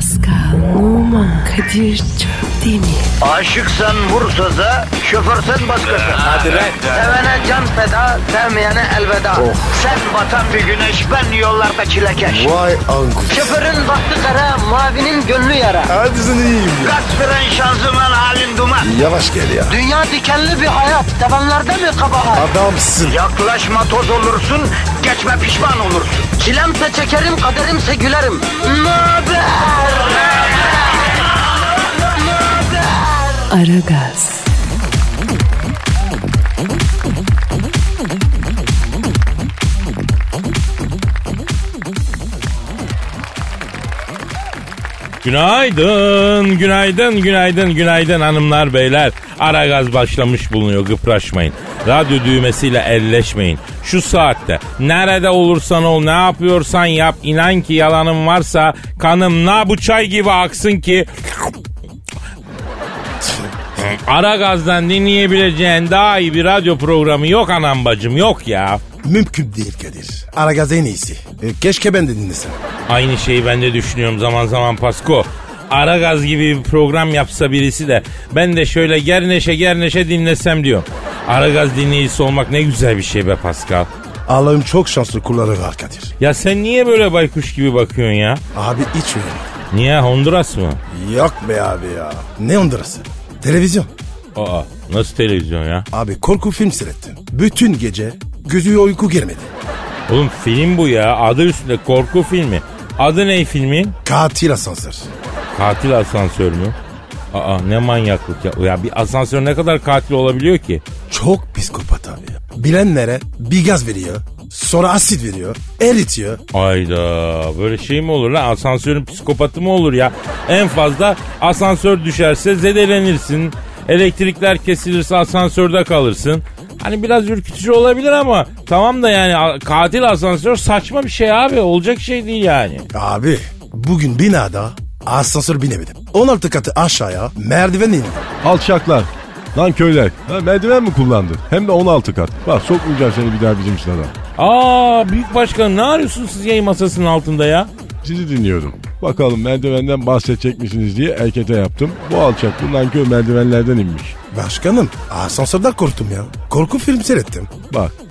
Paskal, Oman, Kadir Çöpdemir. Aşıksan vursa da, şoförsen başkasın. Hadi lan. Sevene can feda, sevmeyene elveda. Oh. Sen batan bir güneş, ben yollarda çilekeş. Vay anku. Şoförün baktı kara, mavinin gönlü yara. Hadi sen iyiyim ya. Kasperen şanzıman halin duman. Yavaş gel ya. Dünya dikenli bir hayat, sevenlerde mi kabahar? Adamsın. Yaklaşma toz olursun, geçme pişman olursun. Çilemse çekerim, kaderimse gülerim. Möber! Aragaz. Günaydın, günaydın, günaydın, günaydın hanımlar, beyler. Aragaz başlamış bulunuyor, gıpraşmayın. Radyo düğmesiyle elleşmeyin. Şu saatte nerede olursan ol, ne yapıyorsan yap, inan ki yalanım varsa kanım na bu çay gibi aksın ki... Aragaz'dan dinleyebileceğin daha iyi bir radyo programı yok anam bacım, yok ya. Mümkün değil Kadir. Aragaz en iyisi. Keşke ben de dinlesem. Aynı şeyi ben de düşünüyorum zaman zaman Pasko. Aragaz gibi bir program yapsa birisi de ben de şöyle gerneşe gerneşe dinlesem diyor. Aragaz dinleyicisi olmak ne güzel bir şey be Pascal. Allah'ım çok şanslı kulları var Kadir. Ya sen niye böyle baykuş gibi bakıyorsun ya? Abi hiç öyle. Niye, Honduras mı? Yok be abi ya. Ne Honduras'ı? Televizyon. Aa, nasıl televizyon ya? Abi korku film seyrettim. Bütün gece gözüme uyku girmedi. Oğlum film bu ya. Adı üstünde korku filmi. Adı ne filmin? Katil Asansör. Katil Asansör mü? Aa, ne manyaklık ya. Ya bir asansör ne kadar katil olabiliyor ki? Çok psikopat abi ya. Bilenlere bir gaz veriyor. Sonra asit veriyor. Eritiyor. Ayda, böyle şey mi olur lan? Asansörün psikopatı mı olur ya? En fazla asansör düşerse zedelenirsin. Elektrikler kesilirse asansörde kalırsın. Hani biraz ürkütücü olabilir ama tamam da yani katil asansör saçma bir şey abi. Olacak şey değil yani. Abi bugün binada asansör binemedim. 16 katı aşağıya merdiven indim. Alçaklar. Lan köyler. Ha, merdiven mi kullandı? Hem de 16 kat. Bak sokmayacağım seni bir daha bizim için adam. Aa büyük başkan, ne arıyorsunuz siz yayın masasının altında ya? Sizi dinliyorum. Bakalım merdivenden bahsedecek misiniz diye erkete yaptım. Bu alçak bundan köy merdivenlerden inmiş. Başkanım asansörden korktum ya. Korku film seyrettim.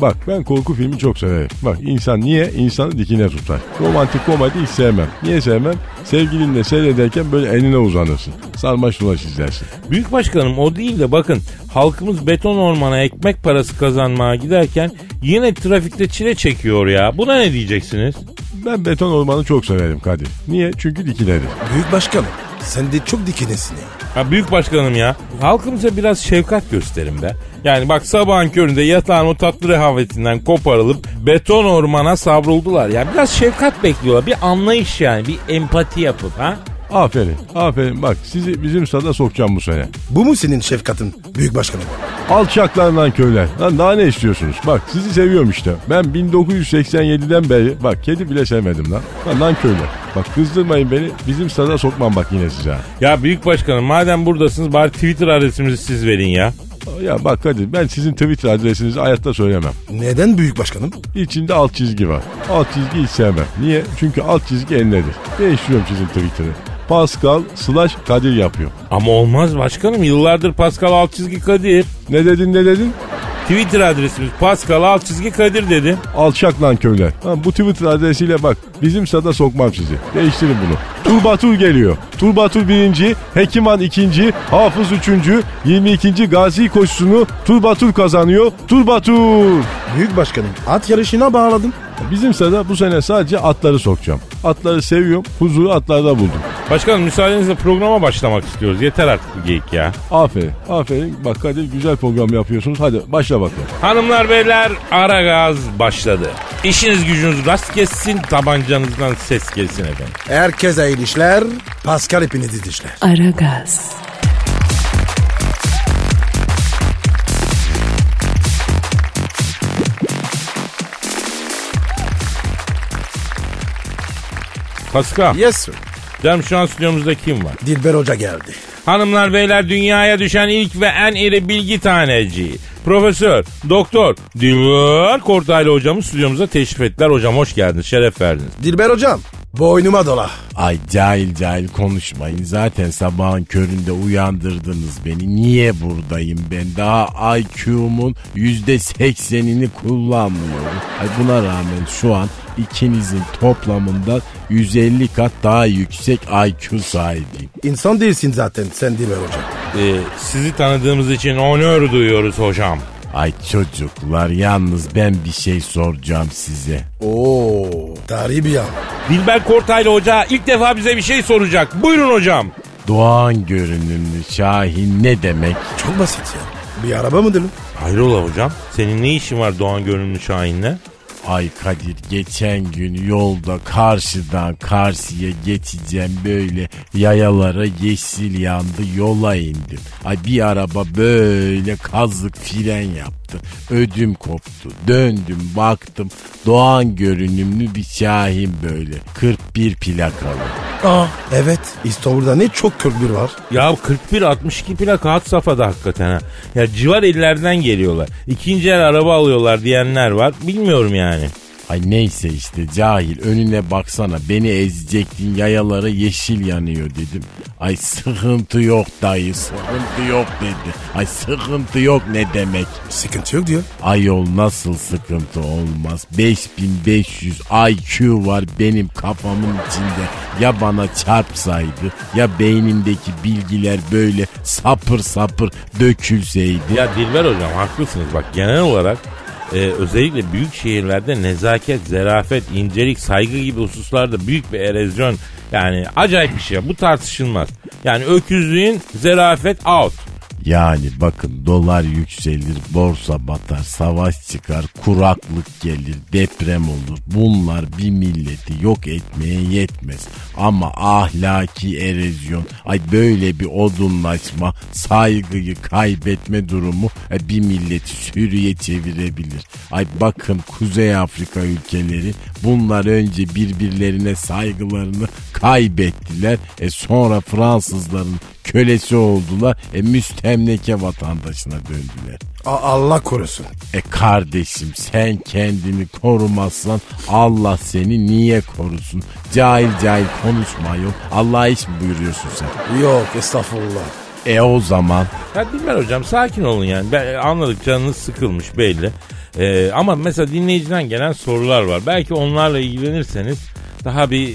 Bak ben korku filmi çok severim. Bak insan niye? İnsanı dikine tutar. Romantik komedi hiç sevmem. Niye sevmem? Sevgilinle seyrederken böyle eline uzanırsın. Sarmaş dolaş izlersin. Büyük başkanım o değil de bakın. Halkımız beton ormana ekmek parası kazanmaya giderken yine trafikte çile çekiyor ya. Buna ne diyeceksiniz? Ben beton ormanı çok severim Kadir. Niye? Çünkü dikinerim. Büyük başkanım sen de çok dikinesin ya. Ha, büyük başkanım ya. Halkımıza biraz şefkat gösterin be. Yani bak sabahın köründe yatağın o tatlı rehavetinden koparılıp beton ormana savruldular. Yani biraz şefkat bekliyorlar. Bir anlayış yani. Bir empati yapıp ha. Aferin, aferin. Bak sizi bizim stada sokacağım bu sene. Bu mu senin şefkatin büyük başkanım? Alçaklar lan köyler. Lan daha ne istiyorsunuz? Bak sizi seviyorum işte. Ben 1987'den beri bak kedi bile sevmedim lan. Lan köyler. Bak kızdırmayın beni. Bizim stada sokmam bak yine size. Ya büyük başkanım madem buradasınız bari Twitter adresimizi siz verin ya. Ya bak Kadir ben sizin Twitter adresinizi hayatta söylemem. Neden büyük başkanım? İçinde alt çizgi var. Alt çizgi hiç sevmem. Niye? Çünkü alt çizgi enledir. Değiştiriyorum sizin Twitter'ı. Paskal / Kadir yapıyor. Ama olmaz başkanım, yıllardır Paskal _ Kadir. Ne dedin? Twitter adresimiz Paskal _ Kadir dedi. Alçak lan köyler. Ha, bu Twitter adresiyle bak bizim sada sokmam sizi. Değiştirin bunu. Turbatur geliyor. Turbatur 1. Hekiman 2. Hafız 3. 22. Gazi koşusunu Turbatur kazanıyor. Turbatur. Büyük başkanım at yarışına bağladım. Bizim sada bu sene sadece atları sokacağım. Atları seviyorum. Huzuru atlarda buldum. Başkanım müsaadenizle programa başlamak istiyoruz. Yeter artık bu geyik ya. Aferin. Aferin. Bak Kadir güzel program yapıyorsunuz. Hadi başla bakalım. Hanımlar beyler Aragaz başladı. İşiniz gücünüz rast kessin. Tabancanızdan ses gelsin efendim. Herkese hayırlı işler. Pascal hepinizi dişler. Aragaz. Pascal. Yes sir. Canım şu an stüdyomuzda kim var? Dilber Hoca geldi. Hanımlar beyler dünyaya düşen ilk ve en iri bilgi taneci Profesör, Doktor Dilber Kurtaylı hocamı stüdyomuza teşrif ettiler. Hocam hoş geldiniz, şeref verdiniz. Dilber hocam Boynuma dola. Ay cahil cahil konuşmayın. Zaten sabahın köründe uyandırdınız beni. Niye buradayım ben? Daha IQ'mun %80'ini kullanmıyorum. Ay buna rağmen şu an ikinizin toplamında 150 kat daha yüksek IQ sahibiyim. İnsan değilsin zaten sen Dilber hocam. Sizi tanıdığımız için onur duyuyoruz hocam. Ay çocuklar, yalnız ben bir şey soracağım size. Ooo, tarihi bir yan. Dilber Kurtaylı hoca ilk defa bize bir şey soracak. Buyurun hocam. Doğan görünümlü Şahin ne demek? Çok basit ya. Bir araba mıdır? Hayrola hocam? Senin ne işin var Doğan görünümlü Şahin'le? Ay Kadir, geçen gün yolda karşıdan karşıya geçeceğim, böyle yayalara yeşil yandı, yola indim. Ay bir araba böyle kazık fren yaptı. Ödüm koptu. Döndüm baktım, Doğan görünümlü bir Şahin böyle. 41 plakalı. Aa evet, İstanbul'da ne çok 41 var. Ya 41-62 plaka hat safhada hakikaten ha. Ya civar illerden geliyorlar. İkinci el araba alıyorlar diyenler var. Bilmiyorum yani. Ay neyse işte cahil, önüne baksana, beni ezecektin, yayalara yeşil yanıyor dedim. Ay sıkıntı yok dayı, sıkıntı yok dedi. Ay sıkıntı yok ne demek? Sıkıntı yok diyor. Ayol nasıl sıkıntı olmaz? 5500 IQ var benim kafamın içinde. Ya bana çarpsaydı, ya beynimdeki bilgiler böyle sapır sapır dökülseydi. Ya Dilber hocam haklısınız, bak genel olarak özellikle büyük şehirlerde nezaket, zerafet, incelik, saygı gibi hususlarda büyük bir erozyon, yani acayip bir şey. Bu tartışılmaz. Yani öküzlüğün, zerafet out. Yani bakın, dolar yükselir, borsa batar, savaş çıkar, kuraklık gelir, deprem olur. Bunlar bir milleti yok etmeye yetmez. Ama ahlaki erozyon, ay böyle bir odunlaşma, saygıyı kaybetme durumu bir milleti sürüye çevirebilir. Ay bakın Kuzey Afrika ülkeleri, bunlar önce birbirlerine saygılarını kaybettiler. Sonra Fransızların kölesi oldular. Müstemleke vatandaşına döndüler. Allah korusun. Kardeşim, sen kendini korumazsan Allah seni niye korusun? Cahil cahil konuşma yok. Allah'a iş mi buyuruyorsun sen? Yok estağfurullah. O zaman. Ya Dilber hocam sakin olun yani. Ben anladık, canınız sıkılmış belli. Ama mesela dinleyiciden gelen sorular var. Belki onlarla ilgilenirseniz daha bir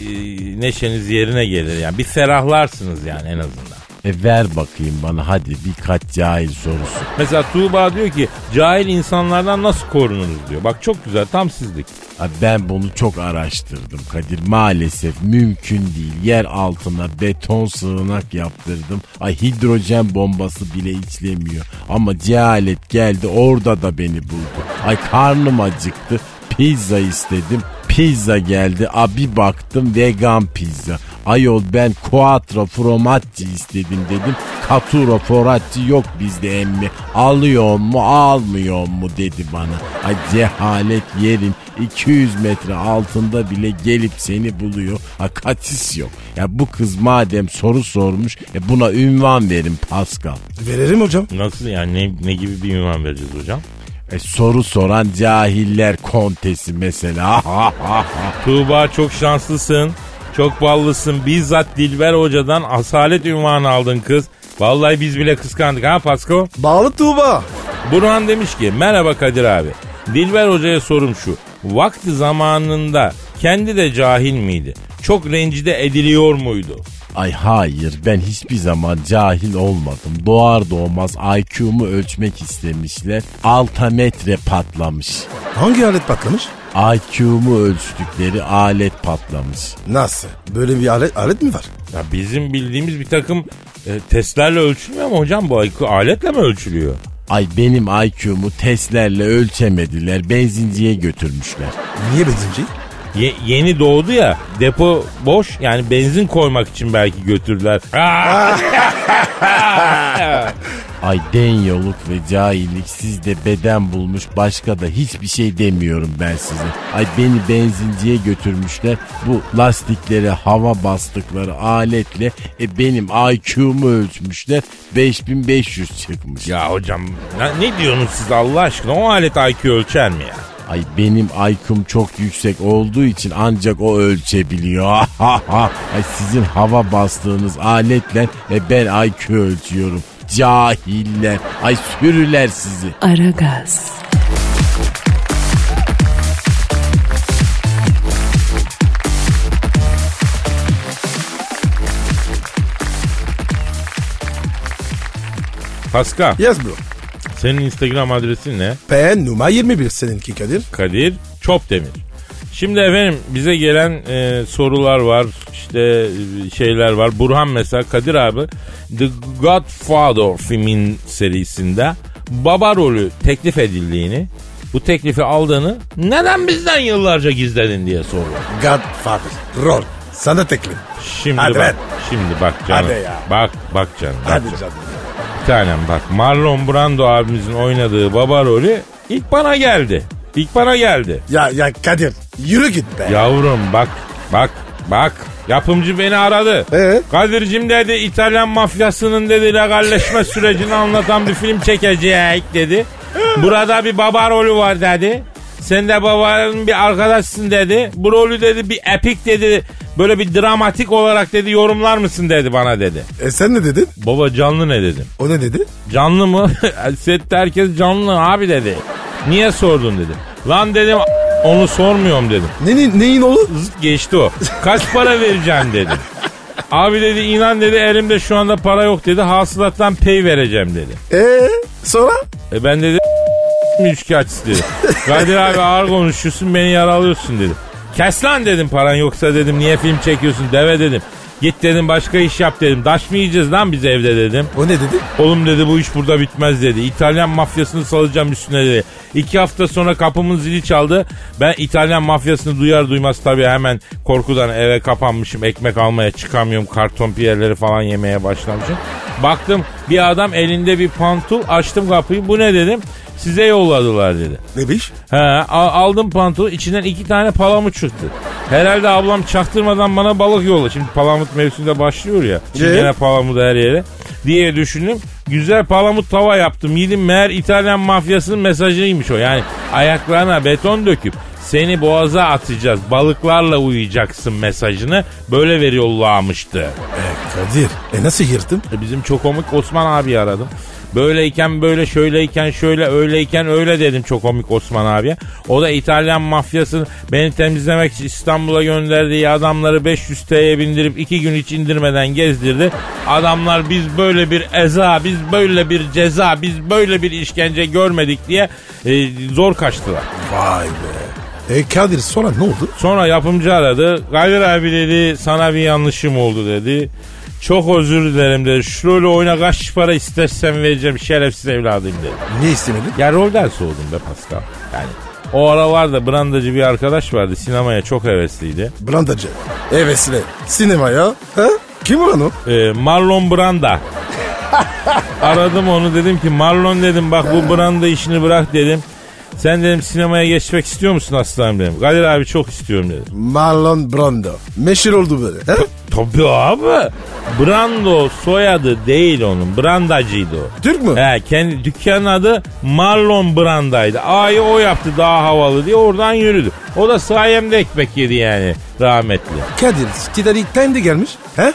neşeniz yerine gelir. Yani bir ferahlarsınız yani en azından. Ver bakayım bana hadi birkaç cahil sorusu. Mesela Tuğba diyor ki cahil insanlardan nasıl korunuruz diyor. Bak çok güzel, tam sizlik. Abi ben bunu çok araştırdım Kadir. Maalesef mümkün değil. Yer altına beton sığınak yaptırdım. Ay hidrojen bombası bile içlemiyor. Ama cehalet geldi, orada da beni buldu. Ay karnım acıktı. Pizza istedim. Pizza geldi. Abi baktım vegan pizza. Ayol ben quattro formaggi istedim dedim. Quattro formaggi yok bizde emmi. Alıyor mu almıyor mu dedi bana. Ay cehalet yerin 200 metre altında bile gelip seni buluyor. Ha katis yok. Ya bu kız madem soru sormuş, buna ünvan verin Paskal. Veririm hocam. Nasıl yani, ne gibi bir ünvan vereceğiz hocam? Soru soran cahiller kontesi mesela. Tuğba çok şanslısın. Çok ballısın. Bizzat Dilber Hoca'dan asalet ünvanı aldın kız. Vallahi biz bile kıskandık ha Pasko. Bağlı Tuğba. Burhan demiş ki merhaba Kadir abi. Dilber Hoca'ya sorum şu. Vakti zamanında kendi de cahil miydi? Çok rencide ediliyor muydu? Ay hayır, ben hiçbir zaman cahil olmadım. Doğar doğmaz IQ'mu ölçmek istemişler. Altimetre patlamış. Hangi alet patlamış? IQ'mu ölçtükleri alet patlamış. Nasıl? Böyle bir alet mi var? Ya bizim bildiğimiz bir takım testlerle ölçülmüyor mu hocam? Bu IQ aletle mi ölçülüyor? Ay benim IQ'mu testlerle ölçemediler. Benzinciye götürmüşler. Niye benzinciyi? Yeni doğdu ya, depo boş, yani benzin koymak için belki götürdüler. Ay denyoluk ve cahillik sizde beden bulmuş, başka da hiçbir şey demiyorum ben size. Ay beni benzinciye götürmüşler, bu lastiklere hava bastıkları aletle benim IQ'mu ölçmüşler, 5500 çıkmış. Ya hocam ne diyorsunuz siz Allah aşkına, o alet IQ ölçer mi ya? Ay benim IQ'm çok yüksek olduğu için ancak o ölçebiliyor. Ay sizin hava bastığınız aletle ben IQ ölçüyorum. Cahiller. Ay sürüler sizi. Aragaz. Paskal. Yes bro. Senin Instagram adresin ne? P numa 21 seninki Kadir. Kadir Çöpdemir. Şimdi efendim bize gelen sorular var, işte şeyler var. Burhan mesela, Kadir abi The Godfather filmin serisinde baba rolü teklif edildiğini, bu teklifi aldığını neden bizden yıllarca gizledin diye soruyor. Godfather rol sana teklif. Şimdi hadi bak, şimdi bak canım. Bak canım. Hadi canım. Bir tanem bak, Marlon Brando abimizin oynadığı baba rolü ilk bana geldi. Ya Kadir yürü git be. Yavrum bak. Yapımcı beni aradı. Kadir'cim dedi, İtalyan mafyasının dedi legalleşme sürecini anlatan bir film çekecek dedi. Burada bir baba rolü var dedi. Sen de babanın bir arkadaşsın dedi. Bu rolü dedi bir epik dedi. Böyle bir dramatik olarak dedi yorumlar mısın dedi bana dedi. Sen ne dedin? Baba canlı ne dedim. O ne dedi? Canlı mı? Sette herkes canlı abi dedi. Niye sordun dedim. Lan dedim onu sormuyorum dedim. Neyin oğlu? Geçti o. Kaç para vereceğim dedim. Abi dedi inan dedi elimde şu anda para yok dedi. Hasılattan pay vereceğim dedi. Sonra? Ben dedi üçkağıtçı dedi. Kadir abi ağır konuşuyorsun beni yaralıyorsun dedi. Kes lan dedim, paran yoksa dedim niye film çekiyorsun deve dedim. Git dedim başka iş yap dedim. Taş mı yiyeceğiz lan biz evde dedim. O ne dedi? Oğlum dedi bu iş burada bitmez dedi. İtalyan mafyasını salacağım üstüne dedi. 2 hafta sonra kapımın zili çaldı. Ben İtalyan mafyasını duyar duymaz tabii hemen korkudan eve kapanmışım. Ekmek almaya çıkamıyorum. Kartonpiyerleri falan yemeye başlamışım. Baktım bir adam elinde bir pantul, açtım kapıyı. Bu ne dedim. Size yolladılar dedi. Ne biş? Aldım pantolonu, içinden 2 tane palamut çıktı. Herhalde ablam çaktırmadan bana balık yolladı. Şimdi palamut mevsiminde başlıyor ya. Gene palamut her yere diye düşündüm. Güzel palamut tava yaptım. Yedim, meğer İtalyan mafyasının mesajıymış o. Yani ayaklarına beton döküp seni boğaza atacağız, balıklarla uyuyacaksın mesajını böyle veriyorlarmıştı. Kadir, nasıl yırttın? Bizim çok komik Osman abi aradım. Böyleyken böyle, şöyleyken şöyle, öyleyken öyle dedim çok komik Osman abiye. O da İtalyan mafyasının beni temizlemek için İstanbul'a gönderdiği adamları 500 TL'ye bindirip 2 gün hiç indirmeden gezdirdi. Adamlar biz böyle bir eza, biz böyle bir ceza, biz böyle bir işkence görmedik diye zor kaçtılar. Vay be. Kadir sonra ne oldu? Sonra yapımcı aradı. Kadir abi dedi sana bir yanlışım oldu dedi. Çok özür dilerim dedi. Şu rolü oyna, kaç para istersen vereceğim şerefsiz evladım dedi. Ne istemedin? Ya rol dersi oldum be Pascal. Yani o aralarda brandacı bir arkadaş vardı. Sinemaya çok hevesliydi. Brandacı? Hevesli. Sinemaya? Ha? Kim oranı? Marlon Brando. Aradım onu, dedim ki Marlon dedim bak bu Brando işini bırak dedim. Sen dedim sinemaya geçmek istiyor musun aslanım dedim. Kadir abi çok istiyorum dedi. Marlon Brando. Meşhur oldu böyle. Tabii abi. Brando soyadı değil onun. Brandacıydı o. Türk mü? Kendi dükkanın adı Marlon Brando'ydı. A'yı o yaptı daha havalı diye, oradan yürüdü. O da sayemde ekmek yedi yani rahmetli. Kadir Titanic'ten de gelmiş.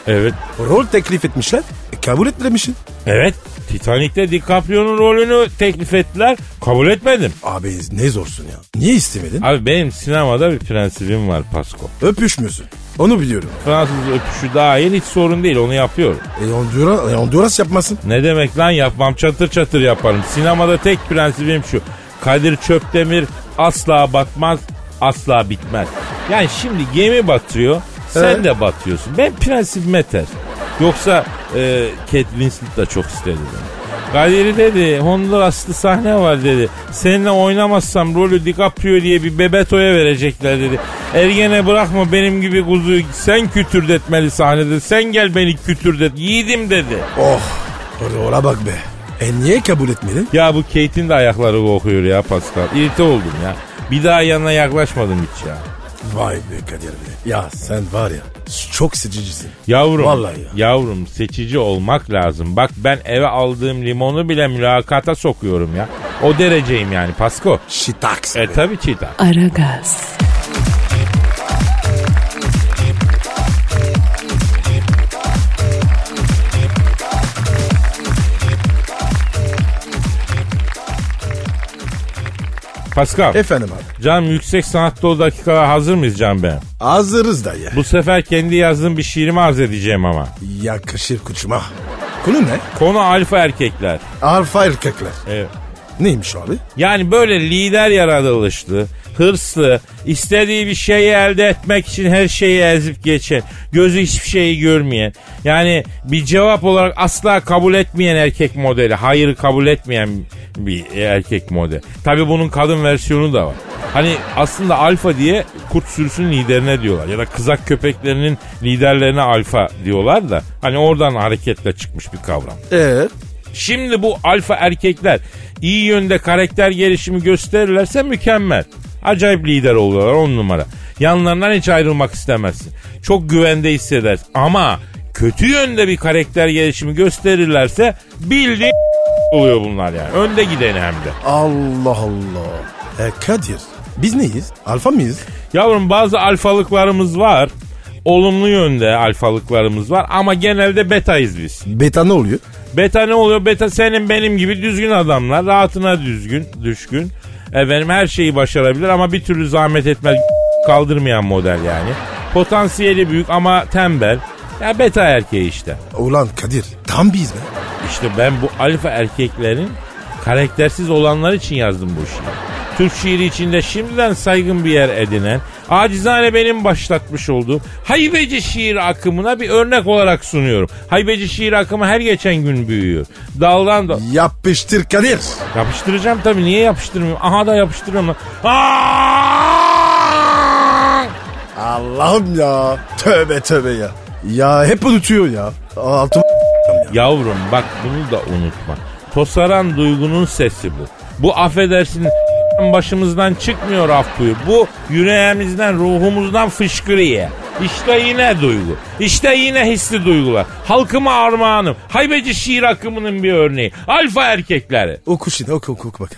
Evet. Rol teklif etmişler. Kabul etmemişsin. Evet. Titanic'te DiCaprio'nun rolünü teklif ettiler. Kabul etmedim. Abi ne zorsun ya. Niye istemedin? Abi benim sinemada bir prensibim var Pasko. Öpüşmüyorsun. Onu biliyorum. Fransız öpüşü dahil hiç sorun değil. Onu yapıyorum. Honduras yapmasın. Ne demek lan yapmam. Çatır çatır yaparım. Sinemada tek prensibim şu. Kadir Çöpdemir asla batmaz, asla bitmez. Yani şimdi gemi batıyor. Sen de batıyorsun. Ben prensibime ters. Yoksa Kate Winslet de çok istedi beni. Kadir'i dedi Honduraslı sahne var dedi. Seninle oynamazsam rolü DiCaprio diye bir bebetoya verecekler dedi. Ergene bırakma benim gibi kuzuyu, sen kütürdetmeli sahnede. Sen gel beni kütürdet yiğidim dedi. Oh rola bak be. Niye kabul etmedin? Ya bu Kate'in de ayakları kokuyor ya Pascal. İrite oldum ya. Bir daha yanına yaklaşmadım hiç ya. Vay be Kadir be. Ya sen var ya çok seçicisin. Yavrum. Vallahi ya. Yavrum seçici olmak lazım. Bak ben eve aldığım limonu bile mülakata sokuyorum ya. O dereceyim yani Pasko. Cheetax. Tabii cheetax. Aragaz. Paskal. Efendim abi. Can yüksek sanat dolu dakikalar hazır mıyız Can Bey? Hazırız dayı. Bu sefer kendi yazdığım bir şiirimi arz edeceğim ama. Yakışır kuşuma. Konu ne? Konu alfa erkekler. Alfa erkekler. Evet. Neymiş abi? Yani böyle lider yaratılışlı, hırslı, istediği bir şeyi elde etmek için her şeyi ezip geçen, gözü hiçbir şeyi görmeyen, yani bir cevap olarak asla kabul etmeyen erkek modeli, hayır kabul etmeyen bir erkek modeli. Tabii bunun kadın versiyonu da var. Hani aslında alfa diye kurt sürüsünün liderine diyorlar ya da kızak köpeklerinin liderlerine alfa diyorlar da hani oradan hareketle çıkmış bir kavram. Evet. Şimdi bu alfa erkekler iyi yönde karakter gelişimi gösterirlerse mükemmel. Acayip lider oluyorlar, 10 numara. Yanlarından hiç ayrılmak istemezsin. Çok güvende hissedersin. Ama kötü yönde bir karakter gelişimi gösterirlerse bildiğin oluyor bunlar yani. Önde gideni hem de. Allah Allah. Kadir, biz neyiz? Alfa mıyız? Yavrum bazı alfalıklarımız var. Olumlu yönde alfalıklarımız var ama genelde betayız biz. Beta ne oluyor? Beta ne oluyor? Beta senin benim gibi düzgün adamlar, rahatına düşkün. Efendim her şeyi başarabilir ama bir türlü zahmet etmez, kaldırmayan model yani. Potansiyeli büyük ama tembel. Ya beta erkeği işte. Ulan Kadir, tam biz be. İşte ben bu alfa erkeklerin karaktersiz olanlar için yazdım bu şiiri. Türk şiiri içinde şimdiden saygın bir yer edinen, acizane benim başlatmış olduğum haybeci şiir akımına bir örnek olarak sunuyorum. Haybeci şiir akımı her geçen gün büyüyor. Daldan da... Yapıştır Kadir. Yapıştıracağım tabii, niye yapıştırmıyorum? Aha da yapıştırıyorum. Allah'ım ya. Tövbe tövbe ya. Ya hep unutuyor ya. Altım ya. Yavrum bak bunu da unutma. Tosaran duygunun sesi bu. Bu affedersin... başımızdan çıkmıyor af buyur. Bu yüreğimizden, ruhumuzdan fışkırıyor. İşte yine duygu. İşte yine hisli duygular. Halkıma armağanım. Haybeci şiir akımının bir örneği. Alfa erkekleri. Oku şimdi, oku bak.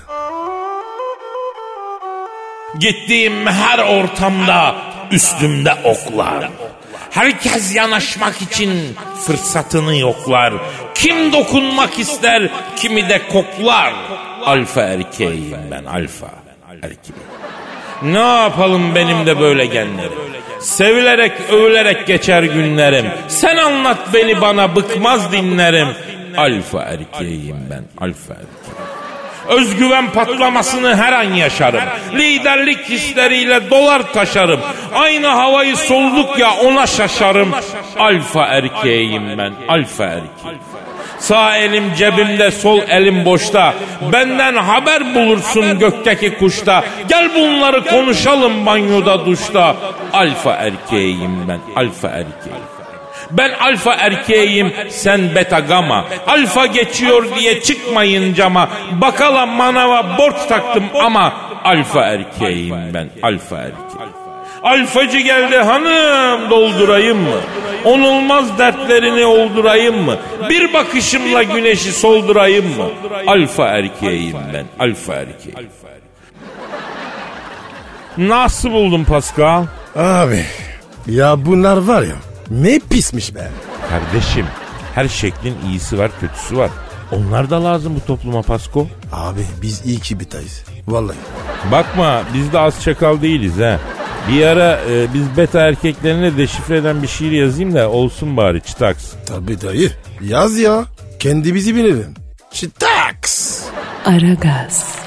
Gittiğim her ortamda üstümde oklar. Herkes yanaşmak için fırsatını yoklar. Kim dokunmak ister, kimi de koklar. Alfa erkeğim ben, alfa erkeğim. Ne yapalım benim de böyle genlerim. Sevilerek, övülerek geçer günlerim. Sen anlat beni bana, bıkmaz dinlerim. Alfa erkeğim ben, alfa erkeğim. Özgüven patlamasını her an yaşarım. Liderlik hisleriyle dolar taşarım. Aynı havayı soluduk ya ona şaşarım. Alfa erkeğim ben, alfa erkeğim. Sağ elim cebimde, sol elim boşta. Benden haber bulursun gökteki kuşta. Gel bunları konuşalım banyoda, duşta. Alfa erkeğim ben, alfa erkeğim. Ben alfa erkeğim, sen beta gama. Alfa geçiyor diye çıkmayın cama. Bakala manava borç taktım ama. Alfa erkeğim ben, alfa erkeğim. Alfacı geldi hanım, doldurayım mı? Onulmaz dertlerini oldurayım mı? Bir bakışımla güneşi soldurayım mı? Alfa erkeğim ben, alfa erkeğim. Nasıl buldun Pascal? Abi ya bunlar var ya, ne pismiş be. Kardeşim her şeklin iyisi var, kötüsü var. Onlar da lazım bu topluma Pasko. Abi biz iyi ki bitayız vallahi. Bakma biz de az çakal değiliz ha. Bir ara biz beta erkeklerine deşifre eden bir şiir yazayım da olsun bari çıtaks. Tabii dayı yaz ya, kendimizi bilelim. Çıtaks. Aragaz.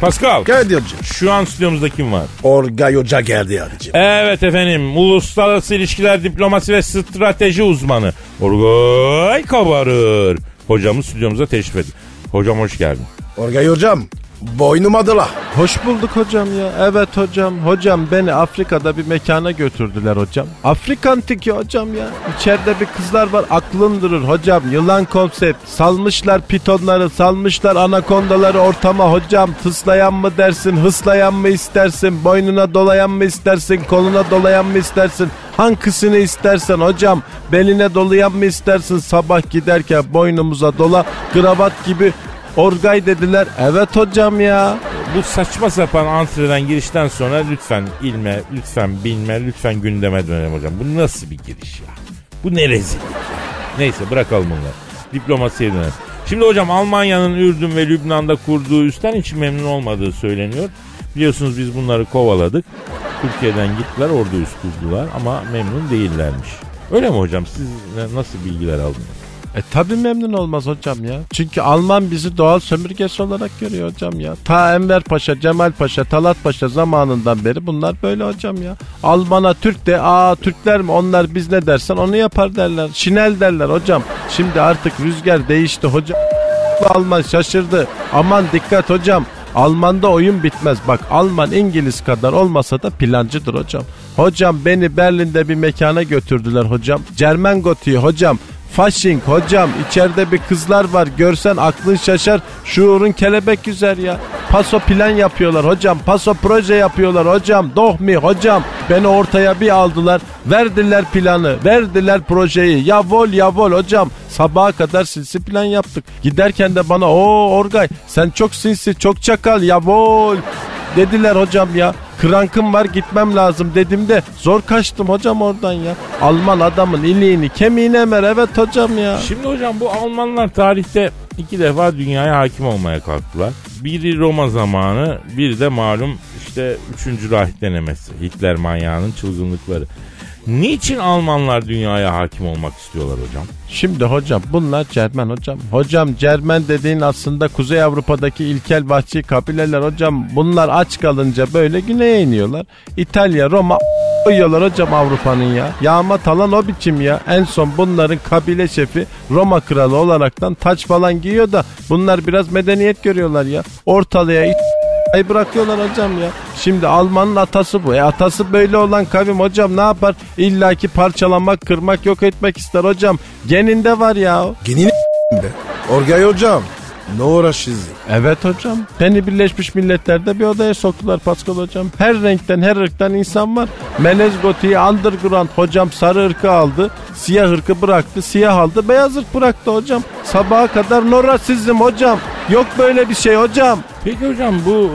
Pascal. Geldi abicim. Şu an stüdyomuzda kim var? Orgay Hoca geldi abicim. Evet efendim. Uluslararası ilişkiler, diplomasi ve strateji uzmanı Orgay Kabarır hocamız stüdyomuza teşrif etti. Hocam hoş geldin. Orgay Hocam Boynuma dola. Hoş bulduk hocam ya. Evet hocam. Hocam beni Afrika'da bir mekana götürdüler hocam. Afrikantik ya hocam ya. İçeride bir kızlar var, aklın durur hocam. Yılan konsept. Salmışlar pitonları, salmışlar anakondaları ortama hocam. Tıslayan mı dersin, hıslayan mı istersin, boynuna dolayan mı istersin, koluna dolayan mı istersin? Hangisini istersen hocam, beline dolayan mı istersin? Sabah giderken boynumuza dola, kravat gibi Orgay dediler. Evet hocam ya. Bu saçma sapan antreden girişten sonra lütfen ilme, lütfen bilme, lütfen gündeme dönelim hocam. Bu nasıl bir giriş ya? Bu ne rezillik ya? Neyse bırakalım bunları. Diplomasiye dönelim. Şimdi hocam Almanya'nın Ürdün ve Lübnan'da kurduğu üstten hiç memnun olmadığı söyleniyor. Biliyorsunuz biz bunları kovaladık. Türkiye'den gittiler, orada üst kurdular ama memnun değillermiş. Öyle mi hocam? Siz nasıl bilgiler aldınız? Tabii memnun olmaz hocam ya. Çünkü Alman bizi doğal sömürgesi olarak görüyor hocam ya. Ta Enver Paşa, Cemal Paşa, Talat Paşa zamanından beri bunlar böyle hocam ya. Almana Türk de, aa Türkler mi onlar, biz ne dersen onu yapar derler. Şinel derler hocam. Şimdi artık rüzgar değişti hocam. Alman şaşırdı. Aman dikkat hocam. Alman'da oyun bitmez. Bak Alman İngiliz kadar olmasa da plancıdır hocam. Hocam beni Berlin'de bir mekana götürdüler hocam. Cermengoti'yi hocam. Fasching hocam, içeride bir kızlar var, görsen aklın şaşar, şuurun kelebek yüzer ya. Paso plan yapıyorlar hocam, paso proje yapıyorlar hocam, dohmi hocam. Beni ortaya bir aldılar, verdiler planı, verdiler projeyi, yavol hocam. Sabaha kadar sinsi plan yaptık. Giderken de bana Orgay sen çok sinsi, çok çakal yavol dediler hocam ya. Krankım var, gitmem lazım dedim de zor kaçtım hocam oradan ya. Alman adamın iliğini kemiğine emer, evet hocam ya. Şimdi hocam bu Almanlar tarihte 2 defa dünyaya hakim olmaya kalktılar. Biri Roma zamanı, bir de malum işte 3. Reich denemesi. Hitler manyağının çılgınlıkları. Niçin Almanlar dünyaya hakim olmak istiyorlar hocam? Şimdi hocam bunlar Cermen hocam. Hocam Cermen dediğin aslında Kuzey Avrupa'daki ilkel vahşi kabileler hocam. Bunlar aç kalınca böyle güneye iniyorlar. İtalya, Roma yiyorlar hocam Avrupa'nın ya. Yağma talan o biçim ya. En son bunların kabile şefi Roma kralı olaraktan taç falan giyiyor da bunlar biraz medeniyet görüyorlar ya. Ortalığa bırakıyorlar hocam ya. Şimdi Alman'ın atası bu. Atası böyle olan kavim hocam ne yapar? İlla ki parçalamak, kırmak, yok etmek ister hocam. Geninde var ya. Genini be. Orgay hocam. Ne uğraşız? Evet hocam. Beni Birleşmiş Milletler'de bir odaya soktular Paskal hocam. Her renkten, her ırktan insan var. Melez gotiği, underground hocam sarı ırkı aldı. Siyah ırkı bıraktı, siyah aldı. Beyaz ırk bıraktı hocam. Sabaha kadar no rasizm hocam. Yok böyle bir şey hocam. Peki hocam bu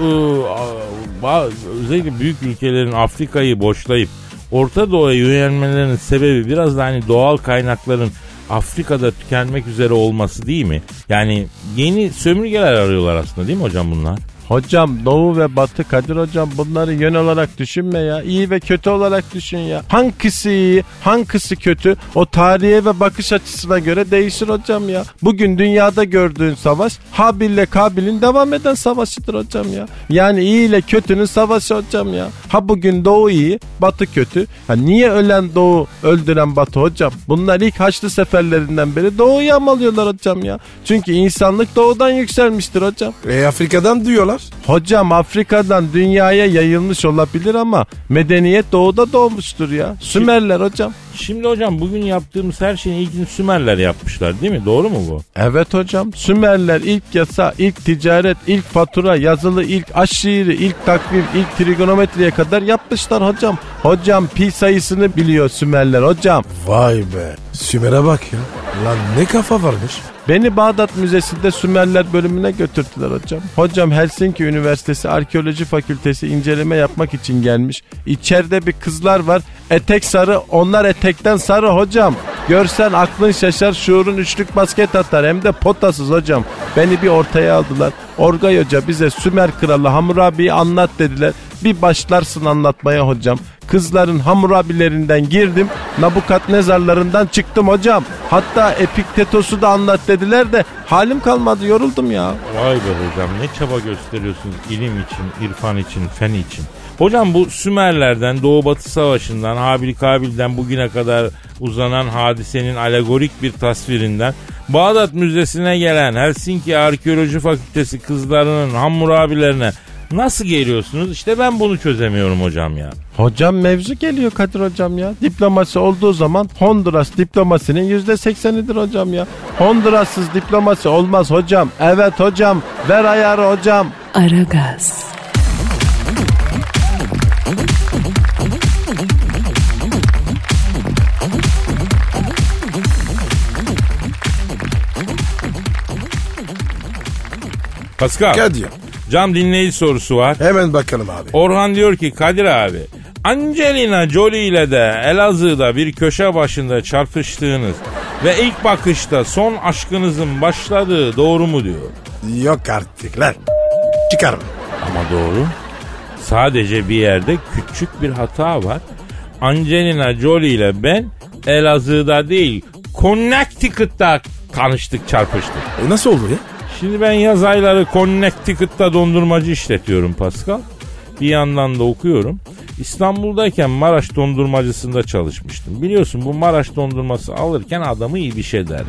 özellikle büyük ülkelerin Afrika'yı boşlayıp Orta Doğu'ya yönelmelerinin sebebi biraz da hani doğal kaynakların Afrika'da tükenmek üzere olması değil mi? Yani yeni sömürgeler arıyorlar aslında değil mi hocam bunlar? Hocam Doğu ve Batı Kadir hocam, bunları yön olarak düşünme ya. İyi ve kötü olarak düşün ya. Hangisi iyi, hangisi kötü o tarihe ve bakış açısına göre değişir hocam ya. Bugün dünyada gördüğün savaş Habil'le Kabil'in devam eden savaşıdır hocam ya. Yani iyi ile kötünün savaşı hocam ya. Ha bugün Doğu iyi, Batı kötü. Ha niye ölen Doğu, öldüren Batı hocam? Bunlar ilk Haçlı seferlerinden beri Doğu'yu yamalıyorlar hocam ya. Çünkü insanlık Doğu'dan yükselmiştir hocam. Afrika'dan diyorlar. Hocam Afrika'dan dünyaya yayılmış olabilir ama medeniyet doğuda doğmuştur ya. Sümerler hocam. Şimdi hocam bugün yaptığımız her şeyin ilkini Sümerler yapmışlar değil mi? Doğru mu bu? Evet hocam. Sümerler ilk yasa, ilk ticaret, ilk fatura, yazılı ilk aşiri, ilk takvim, ilk trigonometriye kadar yapmışlar hocam. Hocam pi sayısını biliyor Sümerler hocam. Vay be. Sümer'e bak ya. Lan ne kafa varmış. Beni Bağdat Müzesi'nde Sümerler bölümüne götürdüler hocam. Hocam Helsinki Üniversitesi Arkeoloji Fakültesi inceleme yapmak için gelmiş. İçeride bir kızlar var. Etek sarı, onlar etekten sarı hocam. Görsen aklın şaşar, şuurun üçlük basket atar, hem de potasız hocam. Beni bir ortaya aldılar. Orgay Hoca bize Sümer Kralı Hamurabi'yi anlat dediler. Bir başlarsın anlatmaya hocam. Kızların Hamurabilerinden girdim, Nabukadnezarlarından çıktım hocam. Hatta Epiktetos'u da anlat dediler de halim kalmadı, yoruldum ya. Vay be hocam, ne çaba gösteriyorsunuz ilim için, irfan için, fen için. Hocam bu Sümerlerden, Doğu Batı Savaşı'ndan, Habil Kabil'den bugüne kadar uzanan hadisenin alegorik bir tasvirinden Bağdat Müzesi'ne gelen Helsinki Arkeoloji Fakültesi kızlarının hamurabilerine nasıl geliyorsunuz? İşte ben bunu çözemiyorum hocam ya. Hocam mevzu geliyor Kadir hocam ya. Diplomasi olduğu zaman Honduras diplomasinin %80'idir hocam ya. Hondurassız diplomasi olmaz hocam. Evet hocam, ver ayarı hocam. Aragaz. Paskal. Kadir. Cam dinleyici sorusu var. Hemen bakalım abi. Orhan diyor ki Kadir abi, Angelina Jolie ile de Elazığ'da bir köşe başında çarpıştığınız ve ilk bakışta son aşkınızın başladığı doğru mu diyor. Yok artık lan. Çıkarım. Ama doğru. Sadece bir yerde küçük bir hata var. Angelina Jolie ile ben Elazığ'da değil Connecticut'ta tanıştık, çarpıştık. Nasıl oldu ya? Şimdi ben yaz ayları Connecticut'ta dondurmacı işletiyorum Paskal. Bir yandan da okuyorum. İstanbul'dayken Maraş dondurmacısında çalışmıştım. Biliyorsun bu Maraş dondurması alırken adamı iyi bir şey derler.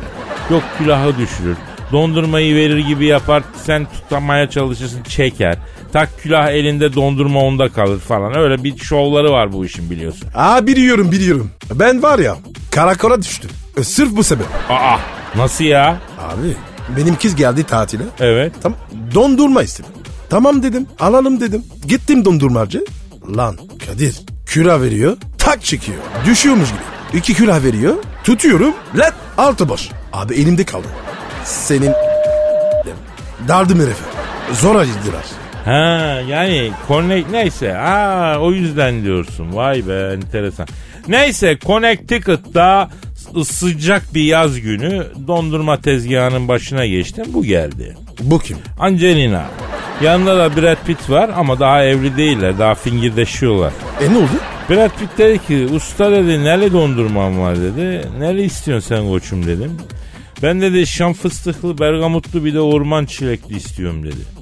Yok külahı düşürür. Dondurmayı verir gibi yapar. Sen tutamaya çalışırsın, çeker. Tak külah elinde, dondurma onda kalır falan. Öyle bir şovları var bu işin biliyorsun. Aa biliyorum. Ben var ya karakola düştüm. Sırf bu sebep. Aa nasıl ya? Abi... Benim kız geldi tatile. Evet. Tamam. Dondurma istedim. Tamam dedim. Alalım dedim. Gittim dondurmacı. Lan Kadir. Külah veriyor. Tak çekiyor. Düşüyormuş gibi. 2 külah veriyor. Tutuyorum. Lan altı boş. Abi elimde kaldı. Senin dardım herife. Zor acıdılar. Ha yani connect neyse. Aa o yüzden diyorsun. Vay be enteresan. Neyse Connecticut'ta sıcak bir yaz günü dondurma tezgahının başına geçtim. Bu geldi. Bu kim? Angelina. Yanında da Brad Pitt var ama daha evli değiller. Daha fingirdeşiyorlar. Ne oldu? Brad Pitt dedi ki usta dedi neli dondurmam var dedi. Neli istiyorsun sen koçum dedim. Ben dedi şam fıstıklı, bergamutlu bir de orman çilekli istiyorum dedi.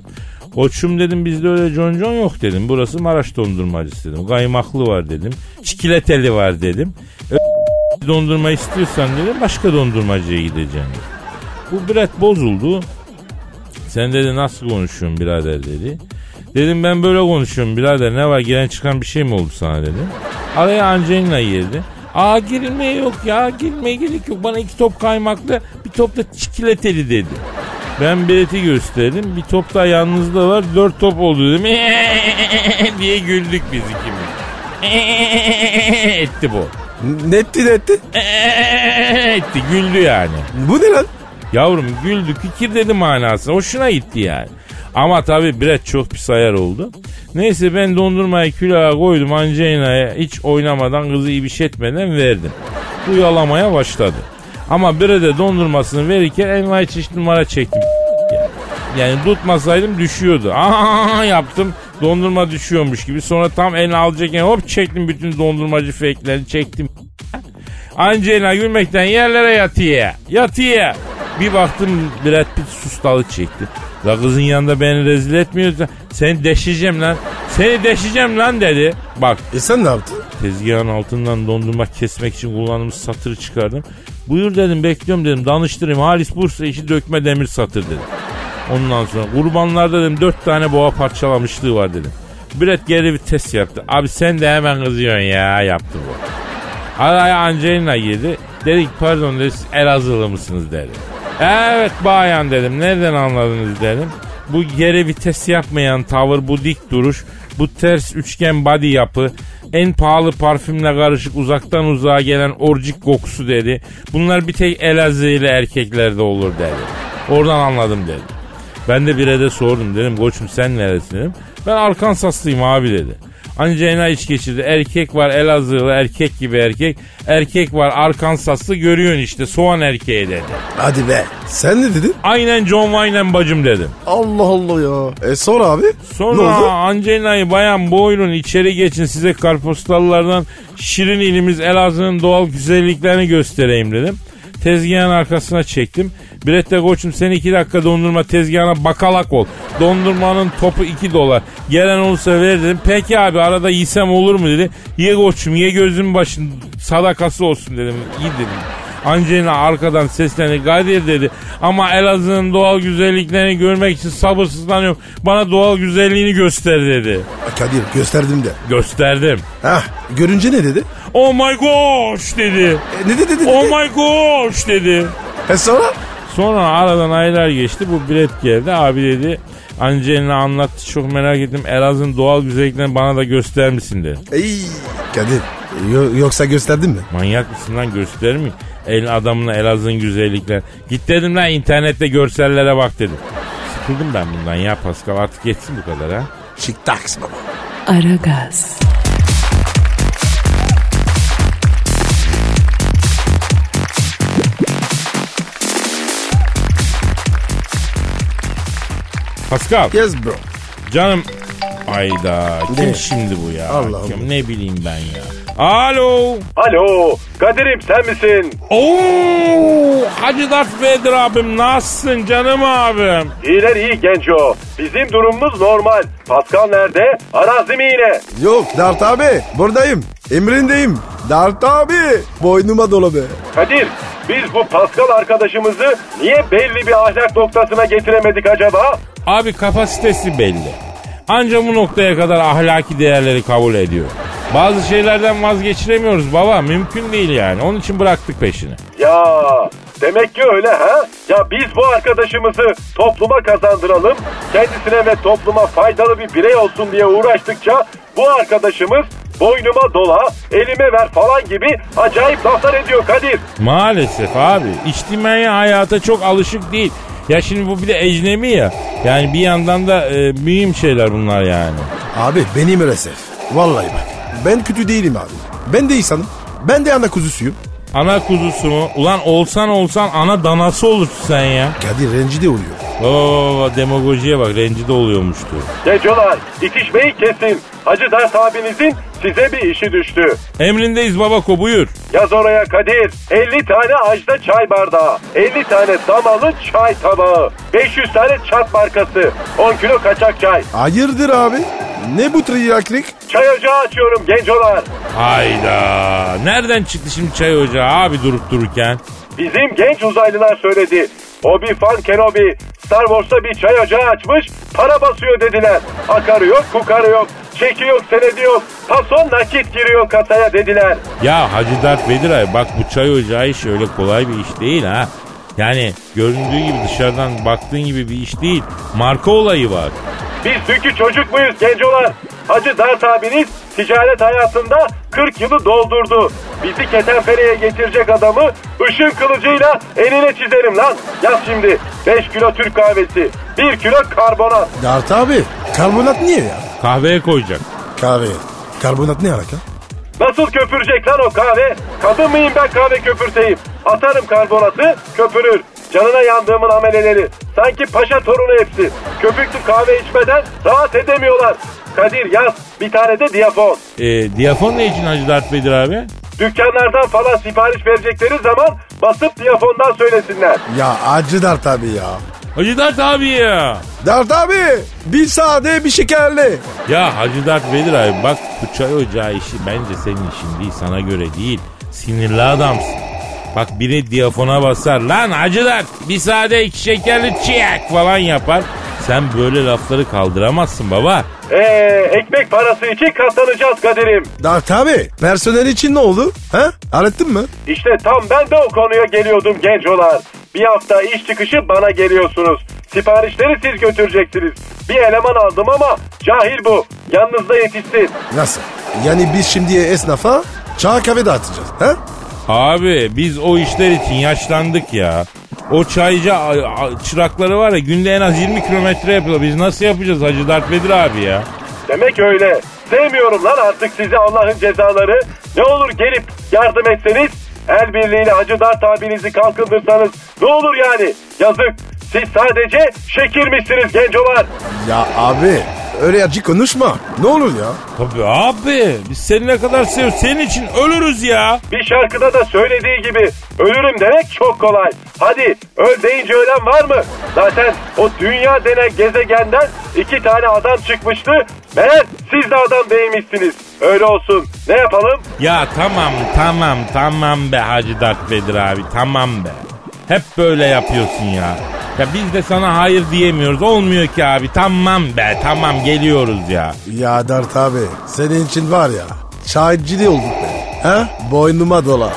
Koçum dedim bizde öyle concon yok dedim. Burası Maraş dondurmacısı dedim. Kaymaklı var dedim. Çikolateli var dedim. Dondurma istiyorsan dedim başka dondurmacıya gideceğim. Bu Brad bozuldu. Sen dedi nasıl konuşuyorsun birader dedi. Dedim ben böyle konuşuyorum birader, ne var, gelen çıkan bir şey mi oldu sana dedim. Araya Angelina girdi. Aa girilmeye yok ya, girmeye gerek yok, bana 2 top kaymaklı bir top da çikolateli dedi. Ben bileti gösterdim, bir top daha yalnızda var, 4 top oldu dedim. diye güldük biz ikimiz. Etti bu. Netti. Etti, güldü yani. Bu ne lan? Yavrum güldü, kikir dedi manasına. Hoşuna gitti yani. Ama tabii Brett çok pis ayar oldu. Neyse ben dondurmayı külaha koydum, Angelina'ya hiç oynamadan, kızı ibişetmeden verdim. Bu yalamaya başladı. Ama Brett'e dondurmasını verirken envai çeşit numara çektim. Yani tutmasaydım düşüyordu. Aha yaptım. Dondurma düşüyormuş gibi. Sonra tam elini alacakken hop çektim bütün dondurmacı fake'leri çektim. Angelina gülmekten yerlere yatıyor. Bir baktım Brad Pitt sustalı çekti. La kızın yanında beni rezil etmiyorsa seni deşeceğim lan dedi. Bak. Sen ne yaptın? Tezgahın altından dondurma kesmek için kullandığımız satırı çıkardım. Buyur dedim, bekliyorum dedim, danıştırayım. Halis Bursa işi dökme demir satır dedim. Ondan sonra kurbanlarda dedim 4 tane boğa parçalamışlığı var dedim. Brett geri bir test yaptı. Abi sen de hemen kızıyorsun ya, yaptı bu. Araya Angelina girdi. Dedi ki pardon dedi, siz Elazığlı mısınız dedi. Evet bayan dedim, nereden anladınız dedim. Bu geri vites yapmayan tavır, bu dik duruş, bu ters üçgen body yapı, en pahalı parfümle karışık uzaktan uzağa gelen orcik kokusu dedi. Bunlar bir tek Elazığlı erkeklerde olur dedi. Oradan anladım dedi. Ben de birede sordum, dedim koçum sen neresin dedim. Ben Arkansaslıyım abi dedi. Angelina iç geçirdi. Erkek var Elazığlı erkek gibi erkek. Erkek var Arkansaslı, görüyorsun işte soğan erkeği dedi. Hadi be, sen ne dedin? Aynen John Wayne'en bacım dedim. Allah Allah ya. Sonra abi? Sonra Angelina'yı bayan buyurun içeri geçin, size kartpostallardan şirin ilimiz Elazığ'ın doğal güzelliklerini göstereyim dedim. Tezgahın arkasına çektim. Brett de koçum sen 2 dakika dondurma tezgahına bakalak ol. Dondurmanın topu $2. Gelen olursa ver dedim. Peki abi arada yesem olur mu dedi. Ye koçum ye, gözüm başın sadakası olsun dedim. Ye dedim. Angelina arkadan seslendi. Kadir dedi, ama Elazığ'ın doğal güzelliklerini görmek için sabırsızlanıyorum. Bana doğal güzelliğini göster dedi. Kadir gösterdim de. Gösterdim. Hah, görünce ne dedi? Oh my gosh dedi. Ne dedi? Oh my gosh dedi. Sonra? Sonra aradan aylar geçti. Bu Brad geldi. Abi dedi, Angelina anlattı, çok merak ettim. Elazığ'ın doğal güzelliklerini bana da göster misin dedi. Ey Kadir, yoksa gösterdin mi? Manyak mısın lan, gösterir mi? El adamına Elazığ'ın güzellikler. Git dedim lan internette görsellere bak dedim. Sıkıldım ben bundan ya Paskal, artık yetsin bu kadar ha. Çık taks baba. Aragaz. Paskal. Yes bro. Canım. Ayda kim ne? Şimdi bu ya? Allah'ım. Kim, ne bileyim ben ya. Alo. Alo. Kadir'im sen misin? Oo, Hacı Dert Bedir abim, nasılsın canım abim? İyiler iyi genco. Bizim durumumuz normal. Paskal nerede? Arazi mi yine? Yok Dert abi, buradayım. Emrindeyim. Dert abi boynuma dolu be. Kadir, biz bu Paskal arkadaşımızı niye belli bir ahlak noktasına getiremedik acaba? Abi kapasitesi belli. Ancak bu noktaya kadar ahlaki değerleri kabul ediyor. Bazı şeylerden vazgeçiremiyoruz baba. Mümkün değil yani. Onun için bıraktık peşini. Ya demek ki öyle ha? Ya biz bu arkadaşımızı topluma kazandıralım. Kendisine ve topluma faydalı bir birey olsun diye uğraştıkça bu arkadaşımız boynuma dola, elime ver falan gibi acayip laflar ediyor Kadir. Maalesef abi. İçtimai hayata çok alışık değil. Ya şimdi bu bir de ecnebi ya. Yani bir yandan da mühim şeyler bunlar yani. Abi benim maalesef. Vallahi bak. Ben kötü değilim abi. Ben de insanım. Ben de ana kuzusuyum. Ana kuzusu mu? Ulan olsan ana danası olursun sen ya. Kadir rencide oluyor. Oo, demagojiye bak, rencide oluyormuştu. Gencolar itişmeyi kesin. Hacı Dert abinizin size bir işi düştü. Emrindeyiz babako, buyur. Yaz oraya Kadir. 50 tane ajda çay bardağı, 50 tane damalı çay tabağı, 500 tane çat markası, 10 kilo kaçak çay. Hayırdır abi? Ne bu triyaklik? Çay ocağı açıyorum gencolar. Hayda. Nereden çıktı şimdi çay ocağı abi durup dururken? Bizim genç uzaylılar söyledi. Obi-Wan Kenobi Star Wars'ta bir çay ocağı açmış, para basıyor dediler. Akarı yok, kukarı yok, çeki yok, senedi yok. Pason nakit giriyor kasaya dediler. Ya Hacı Dert Bedir abi bak, bu çay ocağı işi öyle kolay bir iş değil ha. Yani göründüğü gibi, dışarıdan baktığın gibi bir iş değil. Marka olayı var. Biz çünkü çocuk muyuz gencolar? Hacı Dert abiniz ticaret hayatında 40 yılı doldurdu. Bizi ketenpereye getirecek adamı ışın kılıcıyla eline çizerim lan. Yaz şimdi 5 kilo Türk kahvesi, 1 kilo karbonat. Dert abi karbonat niye ya? Kahveye koyacak. Kahveye. Karbonat ne alaka? Nasıl köpürecek lan o kahve? Kadın mıyım ben kahve köpürteyim? Atarım karbonatı, köpürür. Canına yandığımın ameleleri. Sanki paşa torunu hepsi. Köpüklü kahve içmeden rahat edemiyorlar. Kadir yaz bir tane de diyafon. Diyafon ne için Hacı Dert Bedir abi? Dükkanlardan falan sipariş verecekleri zaman basıp diyafondan söylesinler. Ya Hacı Dert abi ya. Hacı Dert abi ya. Dert abi bir sade bir şekerli. Ya Hacı Dert Bedir abi bak, bu çay ocağı işi bence senin işin değil, sana göre değil. Sinirli adamsın. Bak biri diyafona basar, lan Hacı Dert bir sade iki şekerli çiyak falan yapar. Sen böyle lafları kaldıramazsın baba. Ekmek parası için katlanacağız Kadir'im. Dert abi personel için ne oldu? Ha? Alettin mi? İşte tam ben de o konuya geliyordum gencolar. Bir hafta iş çıkışı bana geliyorsunuz. Siparişleri siz götüreceksiniz. Bir eleman aldım ama cahil bu. Yanınızda yetişsin. Nasıl? Yani biz şimdi esnafa çay kahve dağıtacağız. Ha? Abi biz o işler için yaşlandık ya. O çaycı çırakları var ya, günde en az 20 kilometre yapıyor. Biz nasıl yapacağız Hacı Dert Bedir abi ya? Demek öyle. Sevmiyorum lan artık sizi Allah'ın cezaları. Ne olur gelip yardım etseniz, el birliğiyle Hacı Dert abinizi kalkındırsanız ne olur yani? Yazık. Siz sadece şekilmişsiniz gencolar. Ya abi öyle acı konuşma. Ne olur ya? Tabii abi. Biz seni ne kadar seviyoruz. Senin için ölürüz ya. Bir şarkıda da söylediği gibi ölürüm demek çok kolay. Hadi öl deyince ölen var mı? Zaten o dünya denen gezegenden 2 tane adam çıkmıştı. Meğer siz de adam değmişsiniz. Öyle olsun. Ne yapalım? Ya tamam be Hacı Dert Bedir abi, tamam be. Hep böyle yapıyorsun ya. Ya biz de sana hayır diyemiyoruz. Olmuyor ki abi. Tamam geliyoruz ya. Ya Dert abi senin için var ya şahitçiliği olduk be. Ha? Boynuma dola.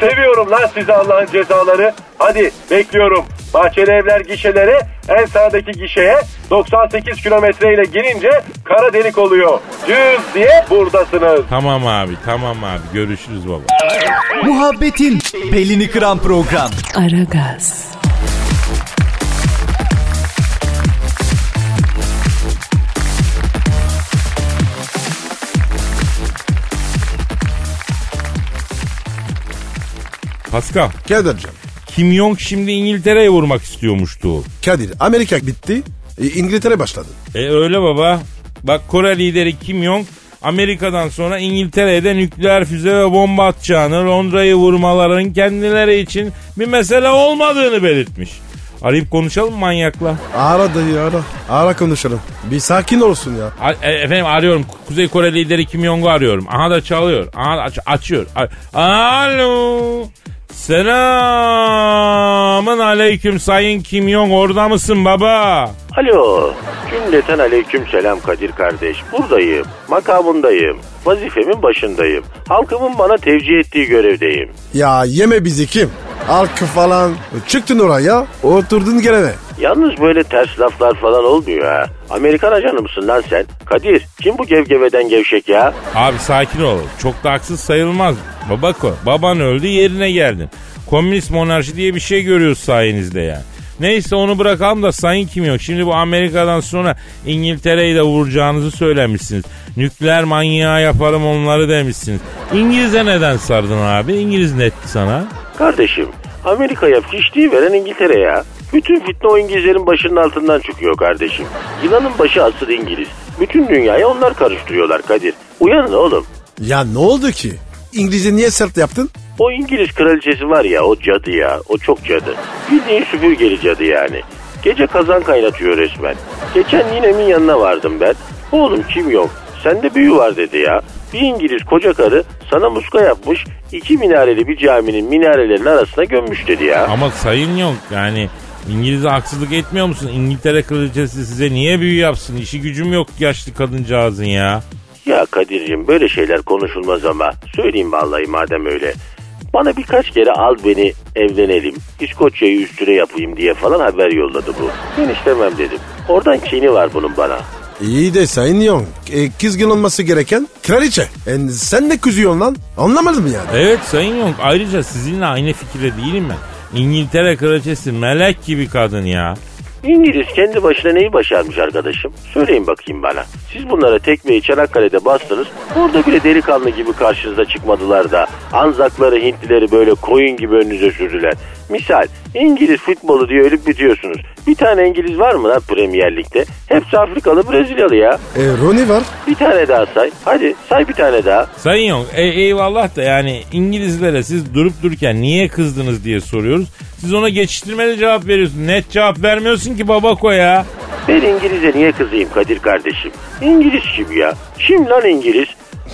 Seviyorum lan sizi Allah'ın cezaları. Hadi bekliyorum. Bahçeli evler gişelere, en sağdaki gişeye 98 kilometreyle girince kara delik oluyor. Düz diye buradasınız. Tamam abi görüşürüz baba. Muhabbetin belini kıran program Aragaz. Paskal. Kadir'cim. Kim Jong şimdi İngiltere'ye vurmak istiyormuştu. Kadir, Amerika bitti, İngiltere başladı. Öyle baba. Bak Kore lideri Kim Jong Amerika'dan sonra İngiltere'de nükleer füze ve bomba atacağını, Londra'yı vurmaların kendileri için bir mesele olmadığını belirtmiş. Arayıp konuşalım manyakla. Ara konuşalım. Bir sakin olsun ya. Efendim arıyorum. Kuzey Kore lideri Kim Jong'u arıyorum. Aha da çalıyor. Aha da açıyor. Alo. Selamın aleyküm Sayın Kim Jong, orada mısın baba? Alo, cümleten aleyküm selam Kadir kardeş. Buradayım, makamındayım, vazifemin başındayım. Halkımın bana tevcih ettiği görevdeyim. Ya yeme bizi Kim. Halkı falan. Çıktın oraya, oturdun gelene. Yalnız böyle ters laflar falan olmuyor ha. Amerikan ajanı mısın lan sen? Kadir, kim bu gevgeveden gevşek ya? Abi sakin ol, çok da haksız sayılmaz. Babako, baban öldü yerine geldin. Komünist monarşi diye bir şey görüyoruz sayenizde ya. Neyse onu bırakalım da Sayın Kim Jong, şimdi bu Amerika'dan sonra İngiltere'yi de vuracağınızı söylemişsiniz. Nükleer manyağı yaparım onları demişsiniz. İngiliz'e neden sardın abi? İngiliz ne etti sana? Kardeşim, Amerika'ya fiştiği veren İngiltere ya. Bütün fitne o İngilizlerin başının altından çıkıyor kardeşim. Yılanın başı asıl İngiliz. Bütün dünyayı onlar karıştırıyorlar Kadir. Uyanın oğlum. Ya ne oldu ki? İngiliz'e niye sert yaptın? O İngiliz kraliçesi var ya, o cadı ya. O çok cadı. Bildiğin süpürgeli cadı yani. Gece kazan kaynatıyor resmen. Geçen ninemin yanına vardım ben. Oğlum Kim Jong, sende büyü var dedi ya. Bir İngiliz koca karı sana muska yapmış, 2 minareli bir caminin minarelerinin arasına gömmüş dedi ya. Ama Sayın Jong yani İngiliz'e haksızlık etmiyor musun? İngiltere kraliçesi size niye büyü yapsın? İşi gücüm yok yaşlı kadıncağızın ya. Ya Kadir'cim böyle şeyler konuşulmaz ama söyleyeyim vallahi madem öyle. Bana birkaç kere al beni evlenelim, İskoçya'yı üstüne yapayım diye falan haber yolladı bu. Ben istemem dedim. Oradan kini var bunun bana. İyi de Sayın Jong, kızgın olması gereken kraliçe. Sen ne kızıyorsun lan? Anlamadım yani. Evet Sayın Jong, ayrıca sizinle aynı fikirde değilim ben. İngiltere kraliçesi melek gibi kadın ya. İngiliz kendi başına neyi başarmış arkadaşım? Söyleyin bakayım bana. Siz bunlara tekmeyi Çanakkale'de bastınız. Orada bile delikanlı gibi karşınıza çıkmadılar da Anzakları, Hintlileri böyle koyun gibi önünüze sürdüler. Misal İngiliz futbolu diye ölüp bitiyorsunuz. Bir tane İngiliz var mı lan Premier Lig'de? Hepsi Afrikalı, Brezilyalı ya. Rooney var. Bir tane daha say. Hadi say bir tane daha. Sayın Jong, eyvallah da yani İngilizlere siz durup dururken niye kızdınız diye soruyoruz. Siz ona geçiştirmeli cevap veriyorsun. Net cevap vermiyorsun ki babako ya. Ben İngiliz'e niye kızayım Kadir kardeşim? İngiliz kim ya? Kim lan İngiliz?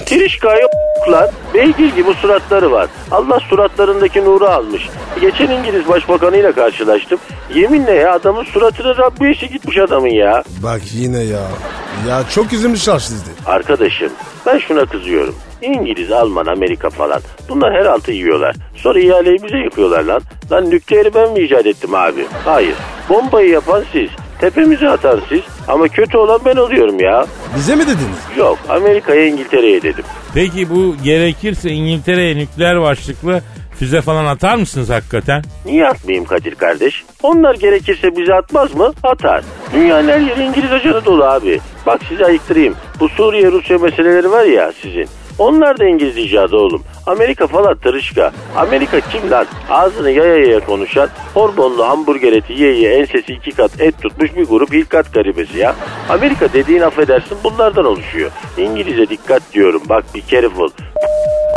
Kirişkaya lan. Beygir gibi suratları var. Allah suratlarındaki nuru almış. Geçen İngiliz başbakanıyla karşılaştım. Yeminle ya adamın suratına Rabbisi gitmiş adamın ya. Bak yine ya. Ya çok üzülmüşler sizde. Arkadaşım ben şuna kızıyorum. İngiliz, Alman, Amerika falan. Bunlar her altı yiyorlar. Sonra ihaleyi bize yıkıyorlar lan. Lan nükleeri ben mi icat ettim abi? Hayır. Bombayı yapan siz. Tepemize atan siz. Ama kötü olan ben oluyorum ya. Bize mi dediniz? Yok. Amerika'ya, İngiltere'ye dedim. Peki bu gerekirse İngiltere'ye nükleer başlıklı füze falan atar mısınız hakikaten? Niye atmayayım Kadir kardeş? Onlar gerekirse bize atmaz mı? Atar. Dünyanın her yeri İngiliz ajanı dolu abi. Bak size ayıktırayım. Bu Suriye-Rusya meseleleri var ya sizin. Onlar da İngiliz icadı oğlum. Amerika falan tırışka. Amerika kim lan? Ağzını yaya konuşan, hormonlu hamburger eti ye ensesi 2 kat et tutmuş bir grup hilkat garibesi ya. Amerika dediğin affedersin bunlardan oluşuyor. İngiliz'e dikkat diyorum. Bak be careful.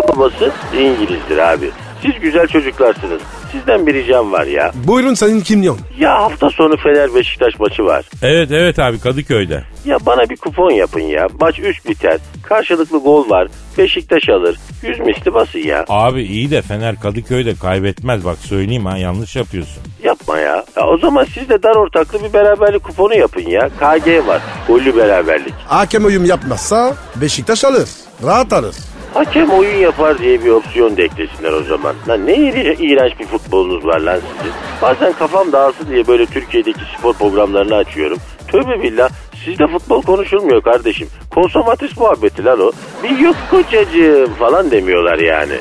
Babası İngiliz'dir abi. Siz güzel çocuklarsınız. sizden bir ricam var ya. Buyurun Sayın Kim Jong. Ya hafta sonu Fener Beşiktaş maçı var. Evet evet abi, Kadıköy'de. Ya bana bir kupon yapın ya. Maç 3 biter. Karşılıklı gol var. Beşiktaş alır. 100 misli basın ya. Abi iyi de Fener Kadıköy'de kaybetmez. Bak söyleyeyim ha, yanlış yapıyorsun. Yapma ya. Ya o zaman siz de dar ortaklı bir beraberlik kuponu yapın ya. KG var. Gollü beraberlik. Hakem oyun yapmazsa Beşiktaş alır. Rahat alır. Hakem oyun yapar diye bir opsiyon da eklesinler o zaman. Lan ne iğrenç bir futbolunuz var lan sizin. Bazen kafam dağılsın diye böyle Türkiye'deki spor programlarını açıyorum. Tövbe billah, sizde futbol konuşulmuyor kardeşim. Konsomatris muhabbeti lan o. Bir yok kocacığım falan demiyorlar yani.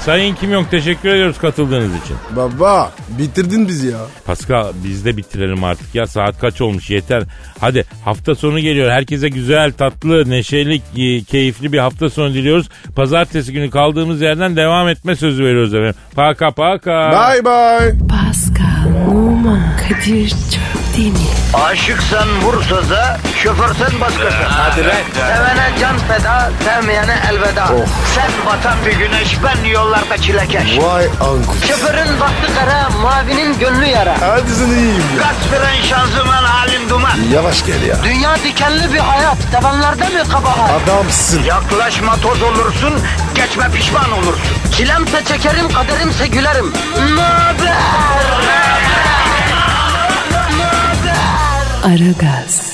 Sayın Kim Jong, teşekkür ediyoruz katıldığınız için. Baba bitirdin bizi ya. Paskal biz de bitirelim artık ya, saat kaç olmuş yeter. Hadi hafta sonu geliyor, herkese güzel, tatlı, neşeli, keyifli bir hafta sonu diliyoruz. Pazartesi günü kaldığımız yerden devam etme sözü veriyoruz efendim. Paka paka. Bye bye. Paskal, Oman, Kadir çok değil mi? Aşıksan vursa da, şoförsen başkasın. Hadi lan. Sevene can feda, sevmeyene elveda. Oh. Sen batan bir güneş, ben yollarda çilekeş. Vay anku. Şoförün baktı kara, mavinin gönlü yara. Hadi sen iyiyim ya. Kasperen şanzıman halin duman. Yavaş gel ya. Dünya dikenli bir hayat, sevenlerde mi kabahar? Adamsın. Yaklaşma toz olursun, geçme pişman olursun. Çilemse çekerim, kaderimse gülerim. Möber! Aragaz.